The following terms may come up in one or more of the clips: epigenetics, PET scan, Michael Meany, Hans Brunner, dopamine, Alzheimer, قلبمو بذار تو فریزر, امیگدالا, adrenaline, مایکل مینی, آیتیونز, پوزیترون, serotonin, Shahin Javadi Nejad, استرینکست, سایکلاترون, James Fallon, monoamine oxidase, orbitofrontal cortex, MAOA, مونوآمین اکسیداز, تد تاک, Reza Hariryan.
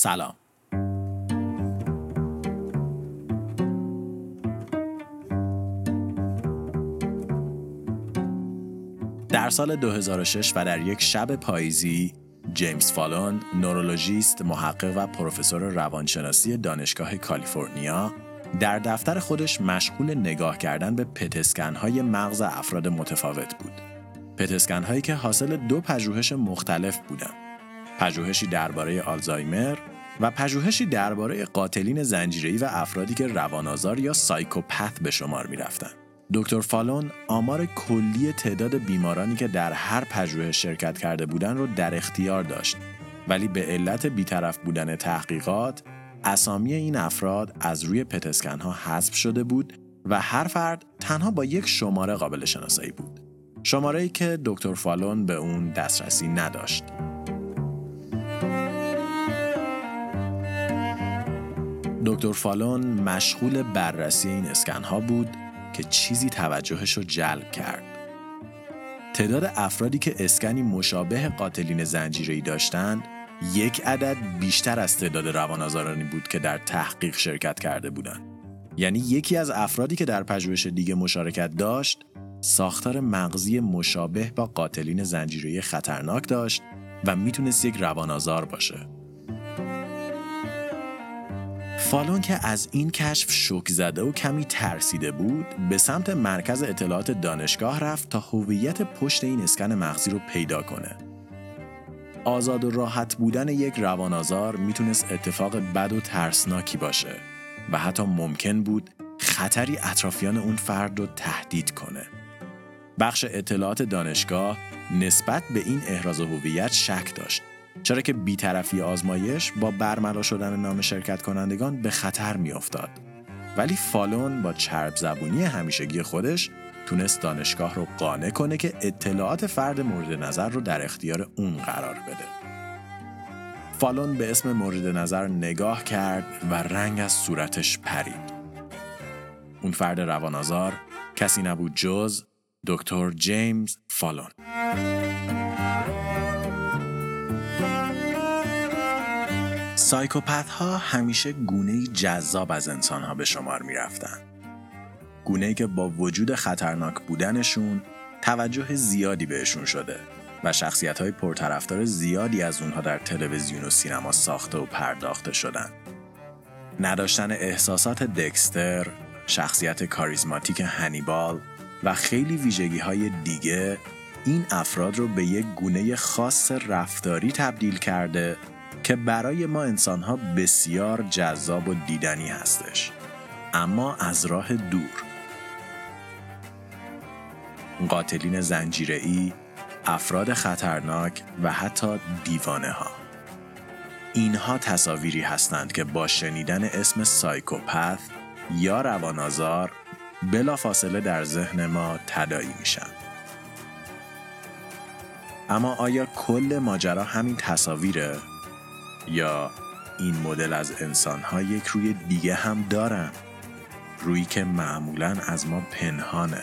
سلام. در سال 2006 و در یک شب پاییزی، جیمز فالون، نورولوژیست، محقق و پروفسور روانشناسی دانشگاه کالیفرنیا، در دفتر خودش مشغول نگاه کردن به پت اسکن‌های مغز افراد متفاوت بود. پت اسکن‌هایی که حاصل دو پژوهش مختلف بودند. پژوهشی درباره آلزایمر و پژوهشی درباره قاتلین زنجیره‌ای و افرادی که روان‌آزار یا سایکوپت به شمار می‌رفتند. دکتر فالون آمار کلی تعداد بیمارانی که در هر پژوهش شرکت کرده بودند رو در اختیار داشت، ولی به علت بی‌طرف بودن تحقیقات، اسامی این افراد از روی پت اسکن‌ها حذف شده بود و هر فرد تنها با یک شماره قابل شناسایی بود. شماره‌ای که دکتر فالون به اون دسترسی نداشت. دکتر فالون مشغول بررسی این اسکن‌ها بود که چیزی توجهش رو جلب کرد. تعداد افرادی که اسکنی مشابه قاتلین زنجیره‌ای داشتند، یک عدد بیشتر از تعداد روان‌آزارانی بود که در تحقیق شرکت کرده بودند. یعنی یکی از افرادی که در پژوهش دیگه مشارکت داشت، ساختار مغزی مشابه با قاتلین زنجیره‌ای خطرناک داشت و میتونست یک روان‌آزار باشه. فالون که از این کشف شوک زده و کمی ترسیده بود، به سمت مرکز اطلاعات دانشگاه رفت تا هویت پشت این اسکن مغزی رو پیدا کنه. آزاد و راحت بودن یک روان‌آزار میتونست اتفاق بد و ترسناکی باشه و حتی ممکن بود خطری اطرافیان اون فرد رو تهدید کنه. بخش اطلاعات دانشگاه نسبت به این احراز هویت شک داشت، چرا که بی‌طرفی آزمایش با برملا شدن نام شرکت کنندگان به خطر می‌افتاد. ولی فالون با چرب زبونی همیشگی خودش تونست دانشگاه رو قانع کنه که اطلاعات فرد مورد نظر رو در اختیار اون قرار بده. فالون به اسم مورد نظر نگاه کرد و رنگ از صورتش پرید. اون فرد روان‌آزار کسی نبود جز دکتر جیمز فالون. سایکوپت‌ها همیشه گونه‌ای جذاب از انسان‌ها به شمار می‌رفتن. گونه‌ای که با وجود خطرناک بودنشون توجه زیادی بهشون شده و شخصیت‌های پرطرفدار زیادی از اونها در تلویزیون و سینما ساخته و پرداخته شدن. نداشتن احساسات دکستر، شخصیت کاریزماتیک هانیبال و خیلی ویژگی‌های دیگه، این افراد رو به یک گونه خاص رفتاری تبدیل کرده که برای ما انسان‌ها بسیار جذاب و دیدنی هستش، اما از راه دور. قاتلین زنجیره‌ای، افراد خطرناک و حتی دیوانه‌ها. اینها تصاویری هستند که با شنیدن اسم سایکوپت یا روان‌آزار بلافاصله در ذهن ما تداعی میشن. اما آیا کل ماجرا همین تصاویره؟ یا این مدل از انسان‌ها یک روی دیگه هم دارن، رویی که معمولاً از ما پنهانه؟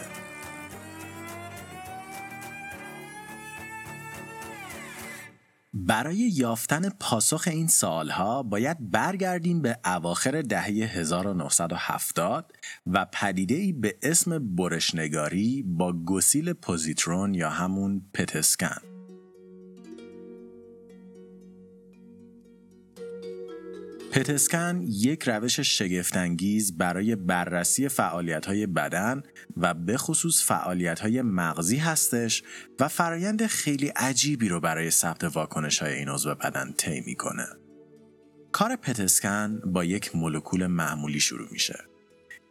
برای یافتن پاسخ این سوال‌ها باید برگردیم به اواخر دهه 1970 و پدیده‌ای به اسم برشنگاری با گسیل پوزیترون یا همون پت اسکن. پت اسکن یک روش شگفت‌انگیز برای بررسی فعالیت‌های بدن و به خصوص فعالیت‌های مغزی هستش و فرایند خیلی عجیبی رو برای ثبت واکنش‌های این عضو بدن طی می‌کنه. کار پت اسکن با یک مولکول معمولی شروع میشه.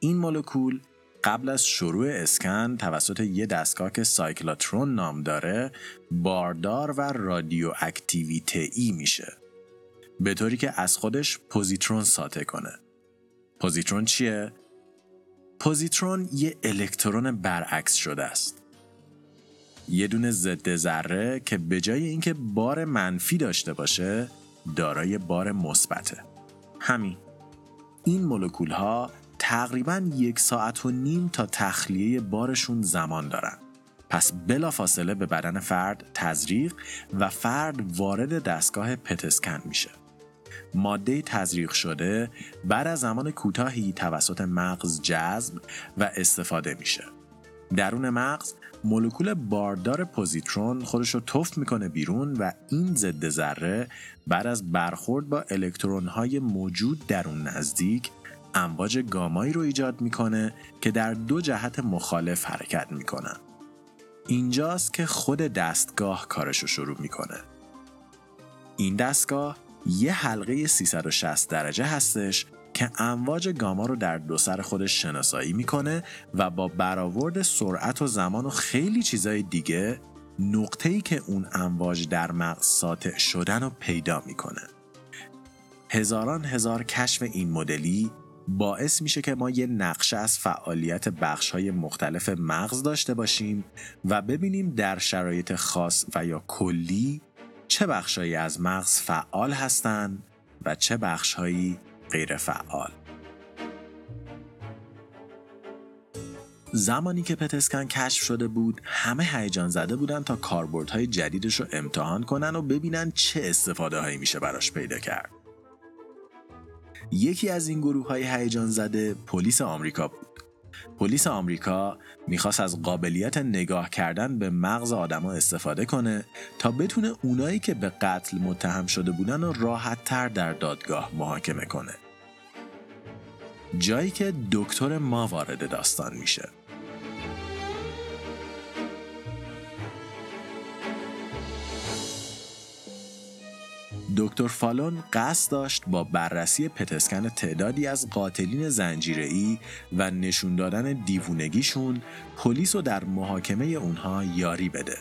این مولکول قبل از شروع اسکن توسط یه دستگاه که سایکلاترون نام داره، باردار و رادیواکتیویته‌ای میشه، به طوری که از خودش پوزیترون ساطع کنه. پوزیترون چیه؟ پوزیترون یه الکترون برعکس شده است. یه دونه ضد ذره که به جای اینکه بار منفی داشته باشه، دارای بار مثبته. همین. این مولکول ها تقریباً 1.5 ساعت تا تخلیه بارشون زمان دارن. پس بلافاصله به بدن فرد تزریق و فرد وارد دستگاه پت اسکن میشه. ماده تزریق شده بعد از زمان کوتاهی توسط مغز جذب و استفاده میشه. درون مغز مولکول باردار پوزیترون خودش رو تفت میکنه بیرون و این ضد ذره بعد از برخورد با الکترون‌های موجود در اون نزدیک امواج گامایی رو ایجاد میکنه که در دو جهت مخالف حرکت میکنن. اینجاست که خود دستگاه کارش رو شروع میکنه. این دستگاه یه حلقه 360 درجه هستش که امواج گاما رو در دو سر خودش شناسایی میکنه و با برآورد سرعت و زمان و خیلی چیزای دیگه نقطه‌ای که اون امواج در مغز ساطع شدن رو پیدا میکنه. هزاران هزار کشف این مدلی باعث میشه که ما یه نقشه از فعالیت بخش‌های مختلف مغز داشته باشیم و ببینیم در شرایط خاص و یا کلی چه بخش‌هایی از مغز فعال هستن و چه بخش‌هایی غیر فعال. زمانی که پت اسکن کشف شده بود، همه هیجان زده بودن تا کاربردهای جدیدش رو امتحان کنن و ببینن چه استفاده‌هایی میشه براش پیدا کرد. یکی از این گروه‌های هیجان زده پلیس آمریکا بود. پلیس آمریکا می‌خواست از قابلیت نگاه کردن به مغز آدم‌ها استفاده کنه تا بتونه اونایی که به قتل متهم شده بودن رو راحت‌تر در دادگاه محاکمه کنه. جایی که دکتر ما وارد داستان میشه. دکتر فالون قصد داشت با بررسی پت اسکن تعدادی از قاتلین زنجیره‌ای و نشون دادن دیوونگیشون پلیس رو در محاکمه اونها یاری بده.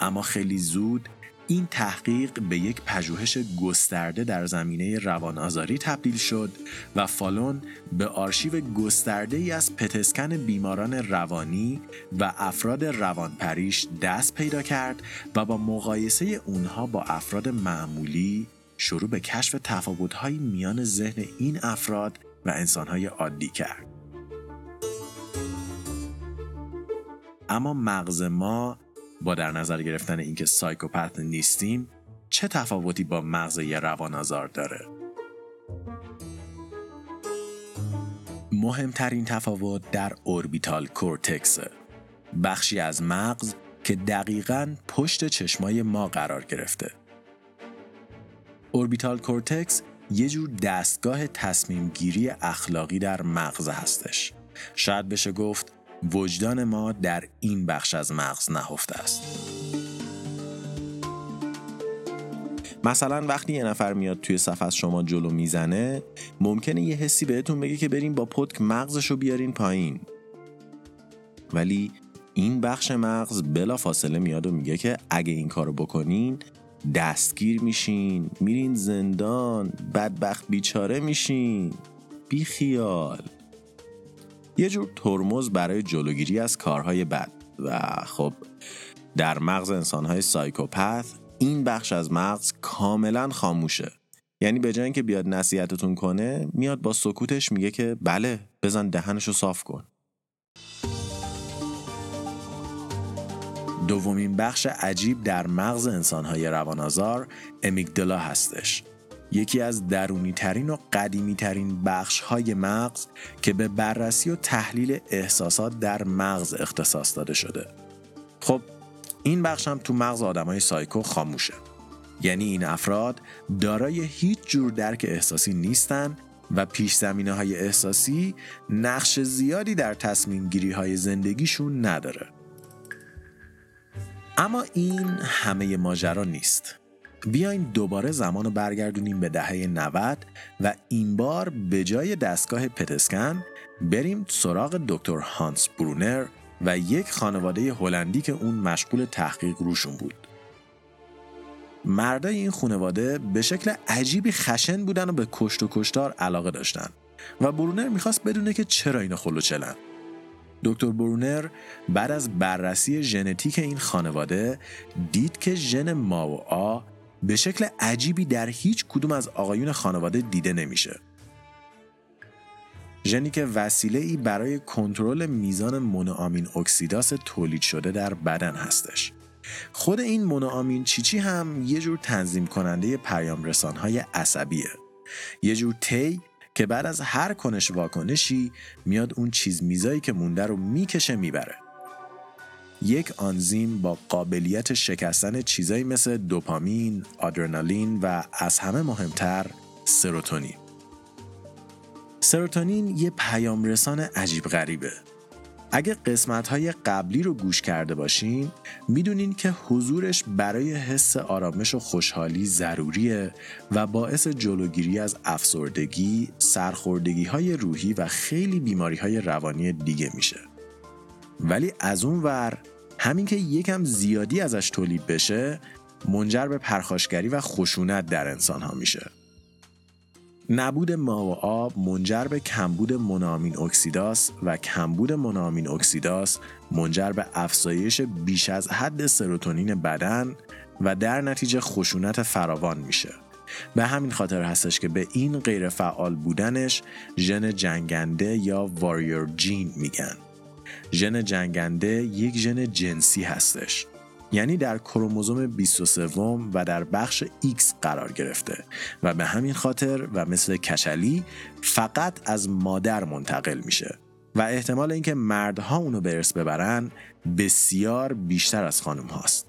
اما خیلی زود این تحقیق به یک پژوهش گسترده در زمینه روان‌آزاری تبدیل شد و فالون به آرشیو گسترده‌ای از پت اسکن بیماران روانی و افراد روانپریش دست پیدا کرد و با مقایسه اونها با افراد معمولی شروع به کشف تفاوت‌هایی میان ذهن این افراد و انسان‌های عادی کرد. اما مغز ما با در نظر گرفتن اینکه سایکوپت نیستیم چه تفاوتی با مغز یه روان‌آزار داره؟ مهمترین تفاوت در اوربیتال کورتکس، بخشی از مغز که دقیقاً پشت چشمای ما قرار گرفته. اوربیتال کورتکس یه جور دستگاه تصمیم گیری اخلاقی در مغز هستش. شاید بشه گفت وجدان ما در این بخش از مغز نهفته است. مثلا وقتی یه نفر میاد توی صف از شما جلو میزنه، ممکنه یه حسی بهتون بگه که بریم با پتک مغزشو بیارین پایین. ولی این بخش مغز بلا فاصله میاد و میگه که اگه این کارو بکنین دستگیر میشین، میرین زندان، بدبخت بیچاره میشین، بی خیال. یه جور ترمز برای جلوگیری از کارهای بد. و خب در مغز انسان‌های سایکوپث این بخش از مغز کاملا خاموشه. یعنی به جای اینکه بیاد نصیحتتون کنه، میاد با سکوتش میگه که بله، بزن دهنشو صاف کن. دومین بخش عجیب در مغز انسان‌های روان‌آزار امیگدالا هستش. یکی از درونی ترین و قدیمی ترین بخش های مغز که به بررسی و تحلیل احساسات در مغز اختصاص داده شده. خب این بخش هم تو مغز آدمای سایکو خاموشه. یعنی این افراد دارای هیچ جور درک احساسی نیستن و پیش زمینه های احساسی نقش زیادی در تصمیم گیری های زندگیشون نداره. اما این همه ماجرا نیست. بیاین دوباره زمانو برگردونیم به دهه 90 و این بار به جای دستگاه پت اسکن بریم سراغ دکتر هانس برونر و یک خانواده هلندی که اون مشغول تحقیق روشون بود. مردای این خانواده به شکل عجیبی خشن بودن و به کشت و کشتار علاقه داشتن و برونر میخواست بدونه که چرا اینا خلوچلن. دکتر برونر بعد از بررسی ژنتیک این خانواده دید که ژن MAOA به شکل عجیبی در هیچ کدوم از آقایون خانواده دیده نمیشه. ژنی که وسیله‌ای برای کنترل میزان مونوامین اکسیداز تولید شده در بدن هستش. خود این مونوآمین چیچی هم یه جور تنظیم کننده پیام رسان‌های عصبیه. یه جور تی که بعد از هر کنش واکنشی میاد اون چیز میزایی که مونده رو میکشه میبره. یک آنزیم با قابلیت شکستن چیزایی مثل دوپامین، آدرنالین و از همه مهمتر سروتونین. سروتونین یه پیام رسان عجیب غریبه. اگه قسمت‌های قبلی رو گوش کرده باشین میدونین که حضورش برای حس آرامش و خوشحالی ضروریه و باعث جلوگیری از افسردگی، سرخوردگی‌های روحی و خیلی بیماری‌های روانی دیگه میشه. ولی از اون ور همین که یکم زیادی ازش تولید بشه منجر به پرخاشگری و خشونت در انسان‌ها میشه. نبود MAOA منجر به کمبود مونوآمین اکسیداز و کمبود مونوآمین اکسیداز منجر به افزایش بیش از حد سروتونین بدن و در نتیجه خشونت فراوان میشه. به همین خاطر هستش که به این غیرفعال بودنش ژن جنگنده یا واریور جین میگن. ژن جنگنده یک ژن جنسی هستش. یعنی در کروموزوم 23 و در بخش X قرار گرفته و به همین خاطر و مثل کچلی فقط از مادر منتقل میشه و احتمال اینکه مردها اونو به ارث ببرن بسیار بیشتر از خانم هاست.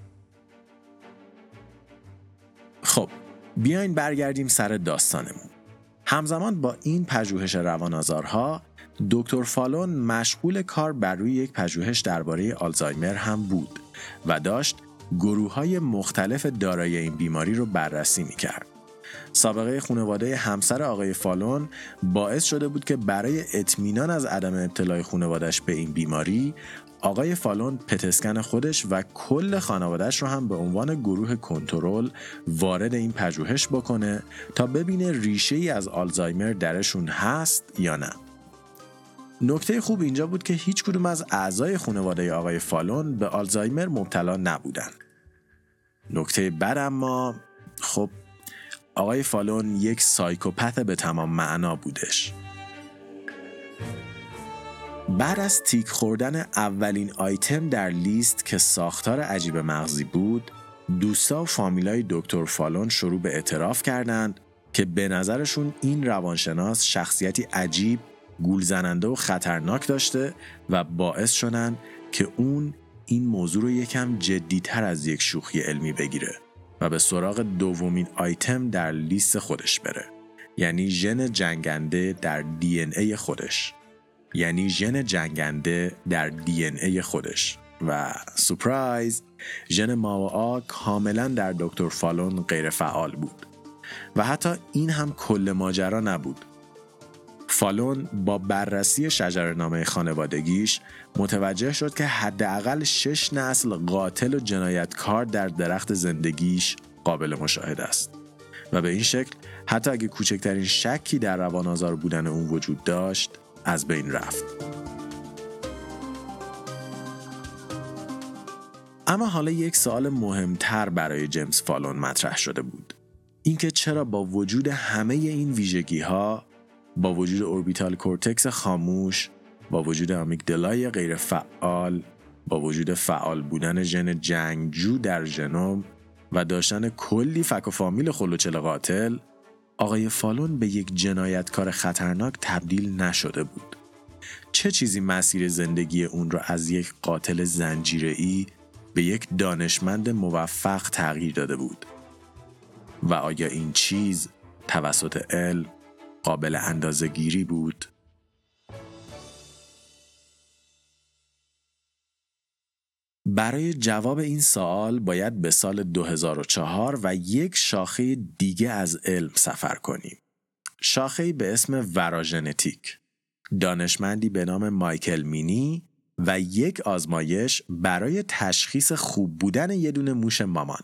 خب بیاین برگردیم سر داستانمون. همزمان با این پژوهش روان‌آزارها دکتر فالون مشغول کار بر روی یک پژوهش درباره آلزایمر هم بود و داشت گروه‌های مختلف دارای این بیماری رو بررسی می‌کرد. سابقه خانواده همسر آقای فالون باعث شده بود که برای اطمینان از عدم ابتلای خانواده‌اش به این بیماری، آقای فالون پت اسکن خودش و کل خانواده‌اش رو هم به عنوان گروه کنترل وارد این پژوهش بکنه تا ببینه ریشه‌ای از آلزایمر درشون هست یا نه. نکته خوب اینجا بود که هیچ کدوم از اعضای خانواده آقای فالون به آلزایمر مبتلا نبودن. نکته بد اما خب آقای فالون یک سایکوپت به تمام معنا بودش. بعد از تیک خوردن اولین آیتم در لیست که ساختار عجیب مغزی بود، دوستا و فامیلای دکتر فالون شروع به اعتراف کردند که به نظرشون این روانشناس شخصیتی عجیب، گولزننده و خطرناک داشته و باعث شدن که اون این موضوع رو یکم جدی‌تر از یک شوخی علمی بگیره و به سراغ دومین آیتم در لیست خودش بره، یعنی ژن جنگنده در DNA خودش و سورپرایز ژن MAOA کاملا در دکتر فالون غیر فعال بود. و حتی این هم کل ماجرا نبود. فالون با بررسی شجره‌نامه خانوادگیش متوجه شد که حداقل 6 نسل قاتل و جنایتکار در درخت زندگیش قابل مشاهده است و به این شکل حتی اگه کوچکترین شکی در روان‌آزار بودن اون وجود داشت از بین رفت. اما حالا یک سوال مهمتر برای جیمز فالون مطرح شده بود، اینکه چرا با وجود همه این ویژگی‌ها، با وجود اوربیتال کورتکس خاموش، با وجود آمیگدالای غیر فعال، با وجود فعال بودن ژن جنگجو در ژنوم و داشتن کلی فک و فامیل خلوچل قاتل، آقای فالون به یک جنایتکار خطرناک تبدیل نشده بود؟ چه چیزی مسیر زندگی اون را از یک قاتل زنجیره‌ای به یک دانشمند موفق تغییر داده بود؟ و آیا این چیز توسط علم قابل اندازه‌گیری بود؟ برای جواب این سوال باید به سال 2004 و یک شاخه دیگه از علم سفر کنیم. شاخه‌ای به اسم وراژنتیک. دانشمندی به نام مایکل مینی و یک آزمایش برای تشخیص خوب بودن یه دونه موش مامان.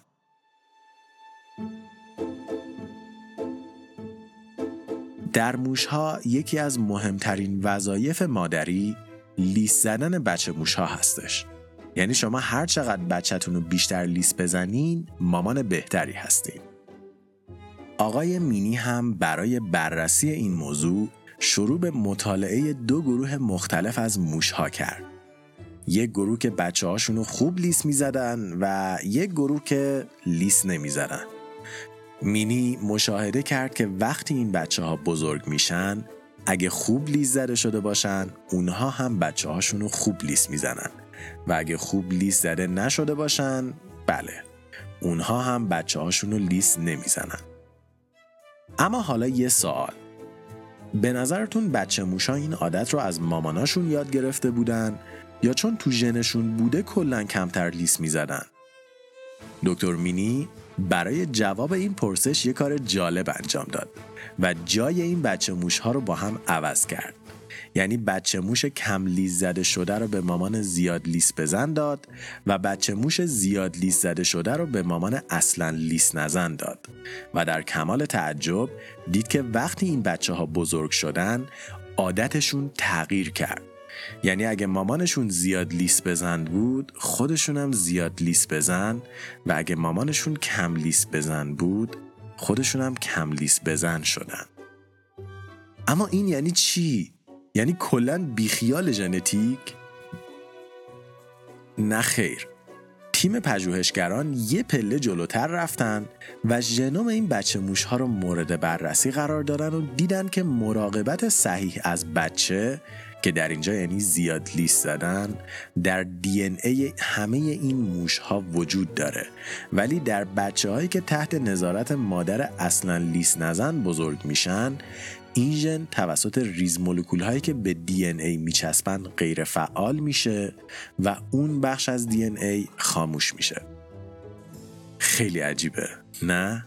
در موش‌ها یکی از مهمترین وظایف مادری لیس زدن بچه موش‌ها هستش. یعنی شما هر چقدر بچه‌تون رو بیشتر لیس بزنین، مامان بهتری هستین. آقای مینی هم برای بررسی این موضوع شروع به مطالعه 2 گروه مختلف از موش‌ها کرد. یک گروه که بچه هاشونو خوب لیس میزدن و یک گروه که لیس نمیزدن. مینی مشاهده کرد که وقتی این بچه ها بزرگ میشن، اگه خوب لیس زده شده باشن، اونها هم بچه هاشونو خوب لیس میزنن و اگه خوب لیس زده نشده باشن، بله، اونها هم بچه هاشونو لیس نمیزنن. اما حالا یه سوال، به نظرتون بچه موشا این عادت رو از ماماناشون یاد گرفته بودن یا چون تو ژنشون بوده کلاً کمتر لیس میزدن؟ دکتر مینی برای جواب این پرسش یه کار جالب انجام داد و جای این بچه موش ها رو با هم عوض کرد. یعنی بچه موش کم لیس زده شده رو به مامان زیاد لیس بزن داد و بچه موش زیاد لیس زده شده رو به مامان اصلاً لیس نزن داد و در کمال تعجب دید که وقتی این بچه ها بزرگ شدن عادتشون تغییر کرد. یعنی اگه مامانشون زیاد لیس بزن بود خودشون هم زیاد لیس بزن و اگه مامانشون کم لیس بزن بود خودشون هم کم لیس بزن شدن. اما این یعنی چی؟ یعنی کلاً بیخیال ژنتیک؟ نه خیر. تیم پژوهشگران یه پله جلوتر رفتن و ژنوم این بچه موش‌ها رو مورد بررسی قرار دادن و دیدن که مراقبت صحیح از بچه، که در اینجا یعنی زیاد لیس زدن، در دی ان ای همه این موش‌ها وجود داره، ولی در بچه‌هایی که تحت نظارت مادر اصلاً لیس نزن بزرگ میشن، این ژن توسط ریز مولکول هایی که به دی ان ای میچسبن غیر فعال میشه و اون بخش از دی ان ای خاموش میشه. خیلی عجیبه، نه؟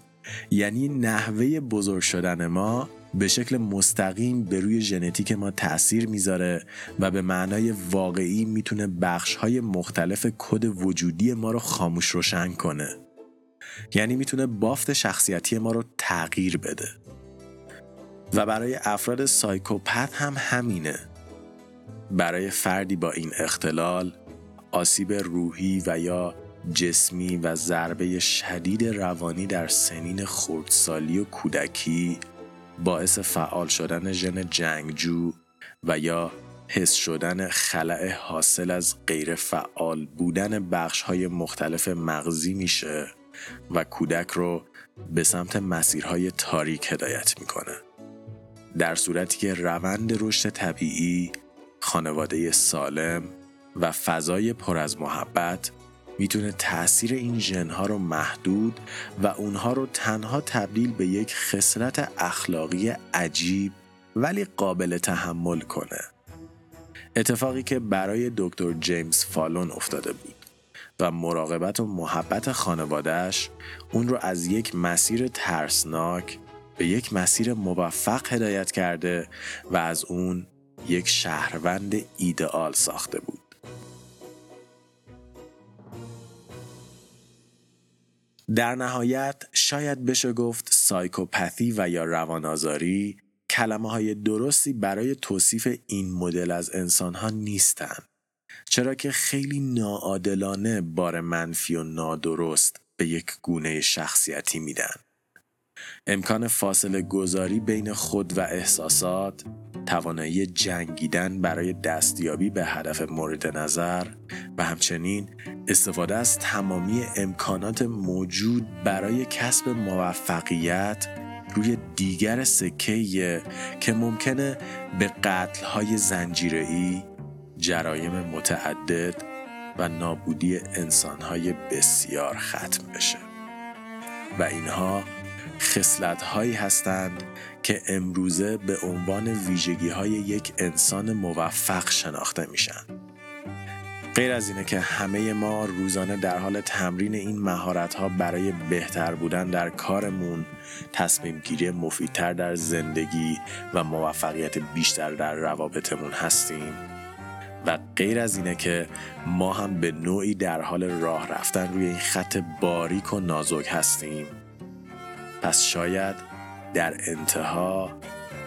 یعنی نحوه بزرگ شدن ما به شکل مستقیم به روی ژنتیک ما تأثیر میذاره و به معنای واقعی میتونه بخش های مختلف کد وجودی ما رو خاموش روشن کنه. یعنی میتونه بافت شخصیتی ما رو تغییر بده. و برای افراد سایکوپت هم همینه. برای فردی با این اختلال، آسیب روحی و یا جسمی و ضربه شدید روانی در سنین خردسالی و کودکی باعث فعال شدن ژن جنگجو و یا حس شدن خلأ حاصل از غیر فعال بودن بخش‌های مختلف مغزی میشه و کودک رو به سمت مسیرهای تاریک هدایت میکنه. در صورتی که روند رشد طبیعی، خانواده سالم و فضای پر از محبت میتونه تأثیر این ژن‌ها رو محدود و اونها رو تنها تبدیل به یک خصلت اخلاقی عجیب ولی قابل تحمل کنه. اتفاقی که برای دکتر جیمز فالون افتاده بود و مراقبت و محبت خانواده‌اش اون رو از یک مسیر ترسناک به یک مسیر موفق هدایت کرده و از اون یک شهروند ایدئال ساخته بود. در نهایت شاید بشه گفت سایکوپاتی و یا روان‌آزاری کلمه‌های درستی برای توصیف این مدل از انسان‌ها نیستن، چرا که خیلی ناعادلانه بار منفی و نادرست به یک گونه شخصیتی میدن. امکان فاصله گذاری بین خود و احساسات، توانایی جنگیدن برای دستیابی به هدف مورد نظر و همچنین استفاده از تمامی امکانات موجود برای کسب موفقیت روی دیگر سکه‌ای که ممکنه به قتل‌های زنجیره‌ای، جرایم متعدد و نابودی انسان‌های بسیار ختم بشه. و اینها خصلت‌هایی هستند که امروزه به عنوان ویژگی‌های یک انسان موفق شناخته میشن. غیر از اینه که همه ما روزانه در حال تمرین این مهارت‌ها برای بهتر بودن در کارمون، تصمیم‌گیری مفیدتر در زندگی و موفقیت بیشتر در روابطمون هستیم و غیر از اینه که ما هم به نوعی در حال راه رفتن روی این خط باریک و نازک هستیم، پس شاید در انتها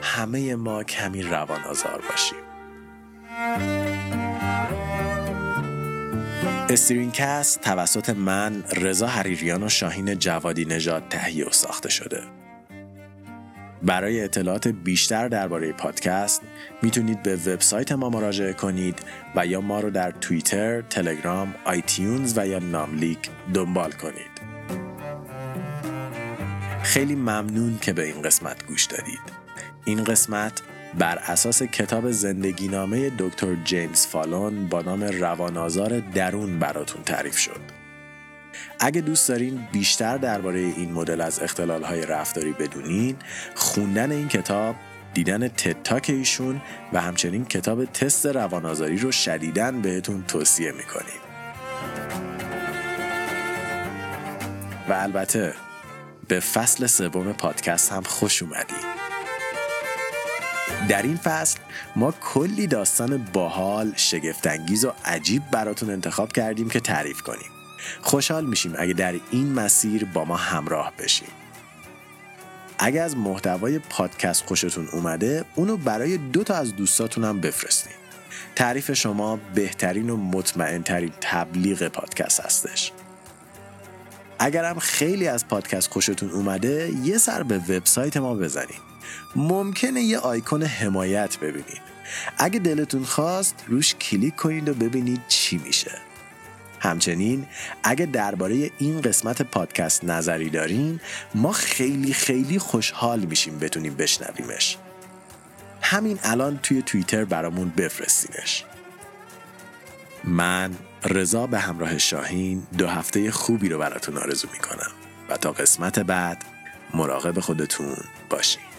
همه ما کمی روان آزار باشیم. استرینکست توسط من، رضا حریریان و شاهین جوادی نژاد تهیه و ساخته شده. برای اطلاعات بیشتر درباره پادکست میتونید به وبسایت ما مراجعه کنید و یا ما رو در توییتر، تلگرام، آیتیونز و یا ناملیک دنبال کنید. خیلی ممنون که به این قسمت گوش دادید. این قسمت بر اساس کتاب زندگی نامه دکتر جیمز فالون با نام روان‌آزار درون براتون تعریف شد. اگه دوست دارین بیشتر درباره این مدل از اختلال‌های رفتاری بدونین، خوندن این کتاب، دیدن تد تاک ایشون و همچنین کتاب تست روان‌آزاری رو شدیداً بهتون توصیه می‌کنیم. و البته به فصل سوم پادکست هم خوش اومدید. در این فصل ما کلی داستان باحال، شگفت‌انگیز و عجیب براتون انتخاب کردیم که تعریف کنیم. خوشحال میشیم اگه در این مسیر با ما همراه بشیم. اگه از محتوای پادکست خوشتون اومده، اونو برای 2 تا از دوستاتون هم بفرستین. تعریف شما بهترین و مطمئن‌ترین تبلیغ پادکست هستش. اگرم خیلی از پادکست خوشتون اومده، یه سر به وبسایت ما بزنید. ممکنه یه آیکون حمایت ببینید. اگه دلتون خواست روش کلیک کنید و ببینید چی میشه. همچنین اگه درباره این قسمت پادکست نظری دارین، ما خیلی خوشحال میشیم بتونیم بشنویمش. همین الان توی توییتر برامون بفرستینش. من رضا به همراه شاهین 2 هفته خوبی رو براتون آرزو میکنم و تا قسمت بعد مراقب خودتون باشین.